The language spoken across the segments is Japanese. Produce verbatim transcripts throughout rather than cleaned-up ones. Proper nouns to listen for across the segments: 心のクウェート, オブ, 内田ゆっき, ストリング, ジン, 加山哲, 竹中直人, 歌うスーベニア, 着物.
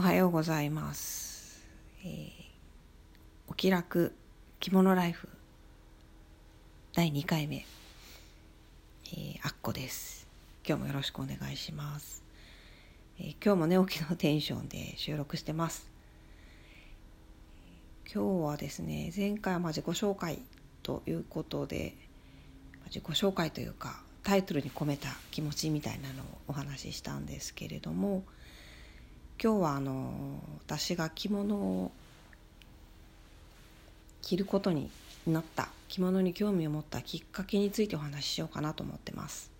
おはようございます、えー、お気楽着物ライフだいにかいめ、えー、あっこです。今日もよろしくお願いします、えー、今日も寝起きのテンションで収録してます。今日はですね、前回はまあ自己紹介ということで、自己紹介というかタイトルに込めた気持ちみたいなのをお話ししたんですけれども、今日はあの私が着物を着ることになった、着物に興味を持ったきっかけについてお話ししようかなと思ってます。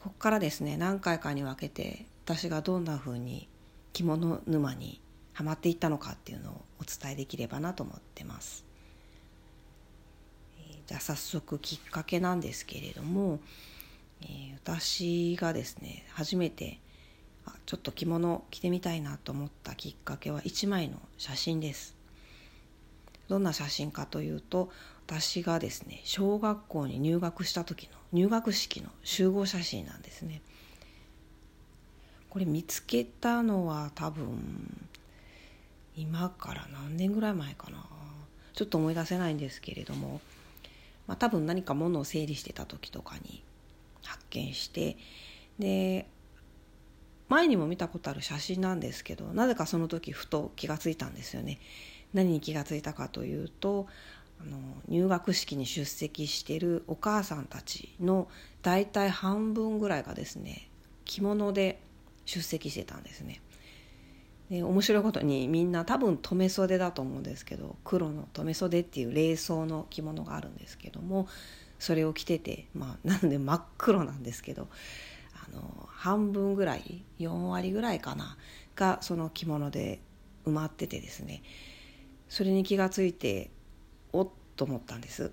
ここからですね、何回かに分けて私がどんな風に着物沼にはまっていったのかっていうのをお伝えできればなと思ってます。じゃあ早速きっかけなんですけれども、えー、私がですね、初めてちょっと着物着てみたいなと思ったきっかけは一枚の写真です。どんな写真かというと、私がですね小学校に入学した時の入学式の集合写真なんですね。これ見つけたのは多分今から何年ぐらい前かな、ちょっと思い出せないんですけれども、まあ、多分何か物を整理してた時とかに発見して、で前にも見たことある写真なんですけど、なぜかその時ふと気がついたんですよね。何に気がついたかというと、あの入学式に出席しているお母さんたちの大体半分ぐらいがですね着物で出席してたんですね。で面白いことにみんな多分留袖だと思うんですけど、黒の留袖っていう礼装の着物があるんですけども、それを着てて、まあ、なので真っ黒なんですけど、あの半分ぐらいよんわりぐらいかながその着物で埋まっててですね、それに気がついておっと思ったんです。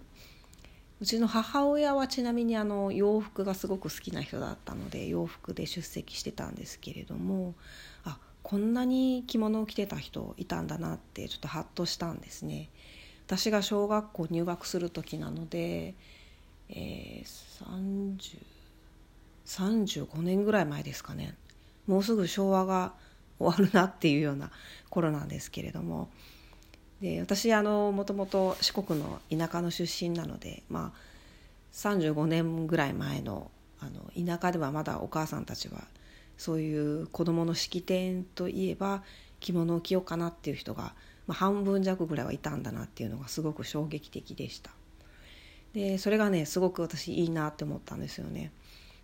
うちの母親はちなみにあの洋服がすごく好きな人だったので洋服で出席してたんですけれども、あ、こんなに着物を着てた人いたんだなってちょっとハッとしたんですね。私が小学校入学する時なので、えー、さんじゅう、さんじゅうごねんぐらい前ですかね。もうすぐ昭和が終わるなっていうような頃なんですけれども、で私あのもともと四国の田舎の出身なので、まあ、さんじゅうごねんぐらい前の、あの田舎ではまだお母さんたちはそういう子どもの式典といえば着物を着ようかなっていう人が、まあ、半分弱ぐらいはいたんだなっていうのがすごく衝撃的でした。でそれがねすごく私いいなって思ったんですよね。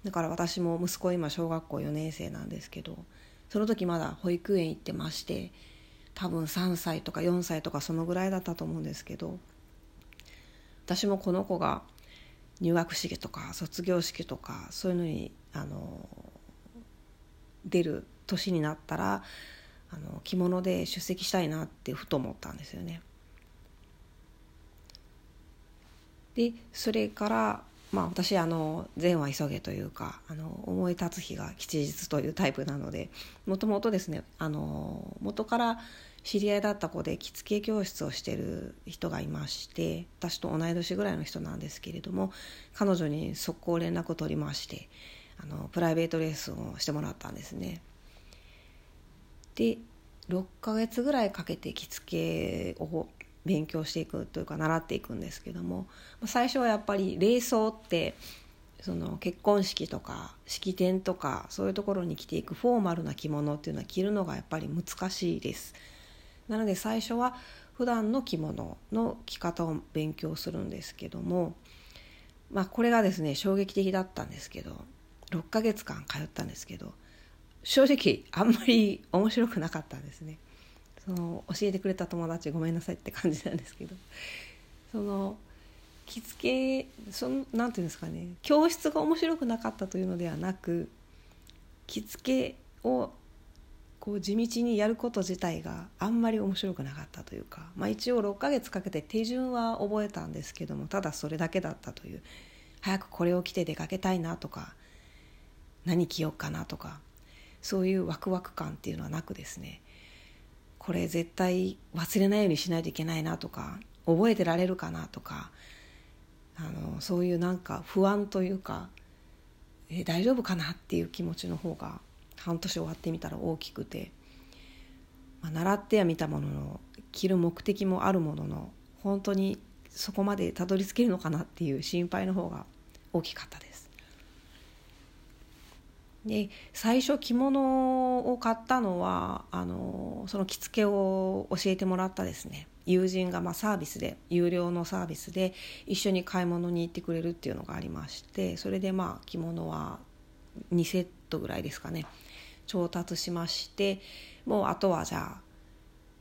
だから私も息子今小学校よねんせいなんですけど、その時まだ保育園行ってまして、多分さんさいとかよんさいとかそのぐらいだったと思うんですけど、私もこの子が入学式とか卒業式とかそういうのにあの出る年になったらあの着物で出席したいなってふと思ったんですよね。でそれから、まあ、私あの善は急げというか、あの思い立つ日が吉日というタイプなので、もともとですねあの元から知り合いだった子で着付け教室をしている人がいまして、私と同い年ぐらいの人なんですけれども、彼女に速攻連絡を取りまして、あのプライベートレッスンをしてもらったんですね。でろっかげつぐらいかけて着付けを勉強していくというか習っていくんですけども、最初はやっぱり礼装ってその結婚式とか式典とかそういうところに着ていくフォーマルな着物っていうのは着るのがやっぱり難しいです。なので最初は普段の着物の着方を勉強するんですけども、まあ、これがですね衝撃的だったんですけど、ろっかげつかん通ったんですけど、正直あんまり面白くなかったんですね。その教えてくれた友達ごめんなさいって感じなんですけど、その着付けそのなんていうんですかね、教室が面白くなかったというのではなく、着付けをこう地道にやること自体があんまり面白くなかったというか、まあ、一応ろっかげつかけて手順は覚えたんですけども、ただそれだけだったという、早くこれを着て出かけたいなとか、何着ようかなとか、そういうワクワク感っていうのはなくですね、これ絶対忘れないようにしないといけないなとか、覚えてられるかなとか、あのそういうなんか不安というか、え大丈夫かなっていう気持ちの方が半年終わってみたら大きくて、まあ、習っては見たものの着る目的もあるものの、本当にそこまでたどり着けるのかなっていう心配の方が大きかったです。で、最初着物を買ったのはあのその着付けを教えてもらったですね友人がまあサービスで有料のサービスで一緒に買い物に行ってくれるっていうのがありまして、それでまあ着物はにセットぐらいですかね調達しまして、もうあとはじゃあ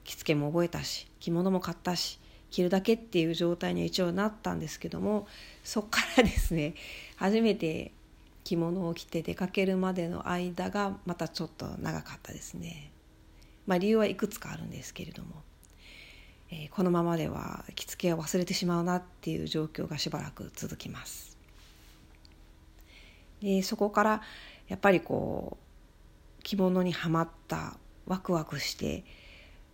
着付けも覚えたし着物も買ったし着るだけっていう状態に一応なったんですけども、そっからですね初めて着物を着て出かけるまでの間がまたちょっと長かったですね。まあ、理由はいくつかあるんですけれども、えー、このままでは着付けを忘れてしまうなっていう状況がしばらく続きます。で、そこからやっぱりこう着物にはまったワクワクして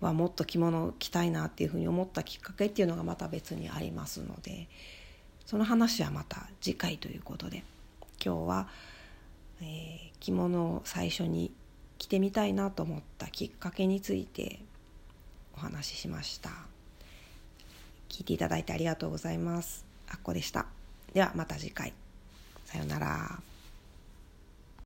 はもっと着物を着たいなっていうふうに思ったきっかけっていうのがまた別にありますので、その話はまた次回ということで、今日は、えー、着物を最初に着てみたいなと思ったきっかけについてお話ししました。聞いていただいてありがとうございます。あっこでした。ではまた次回。さようなら。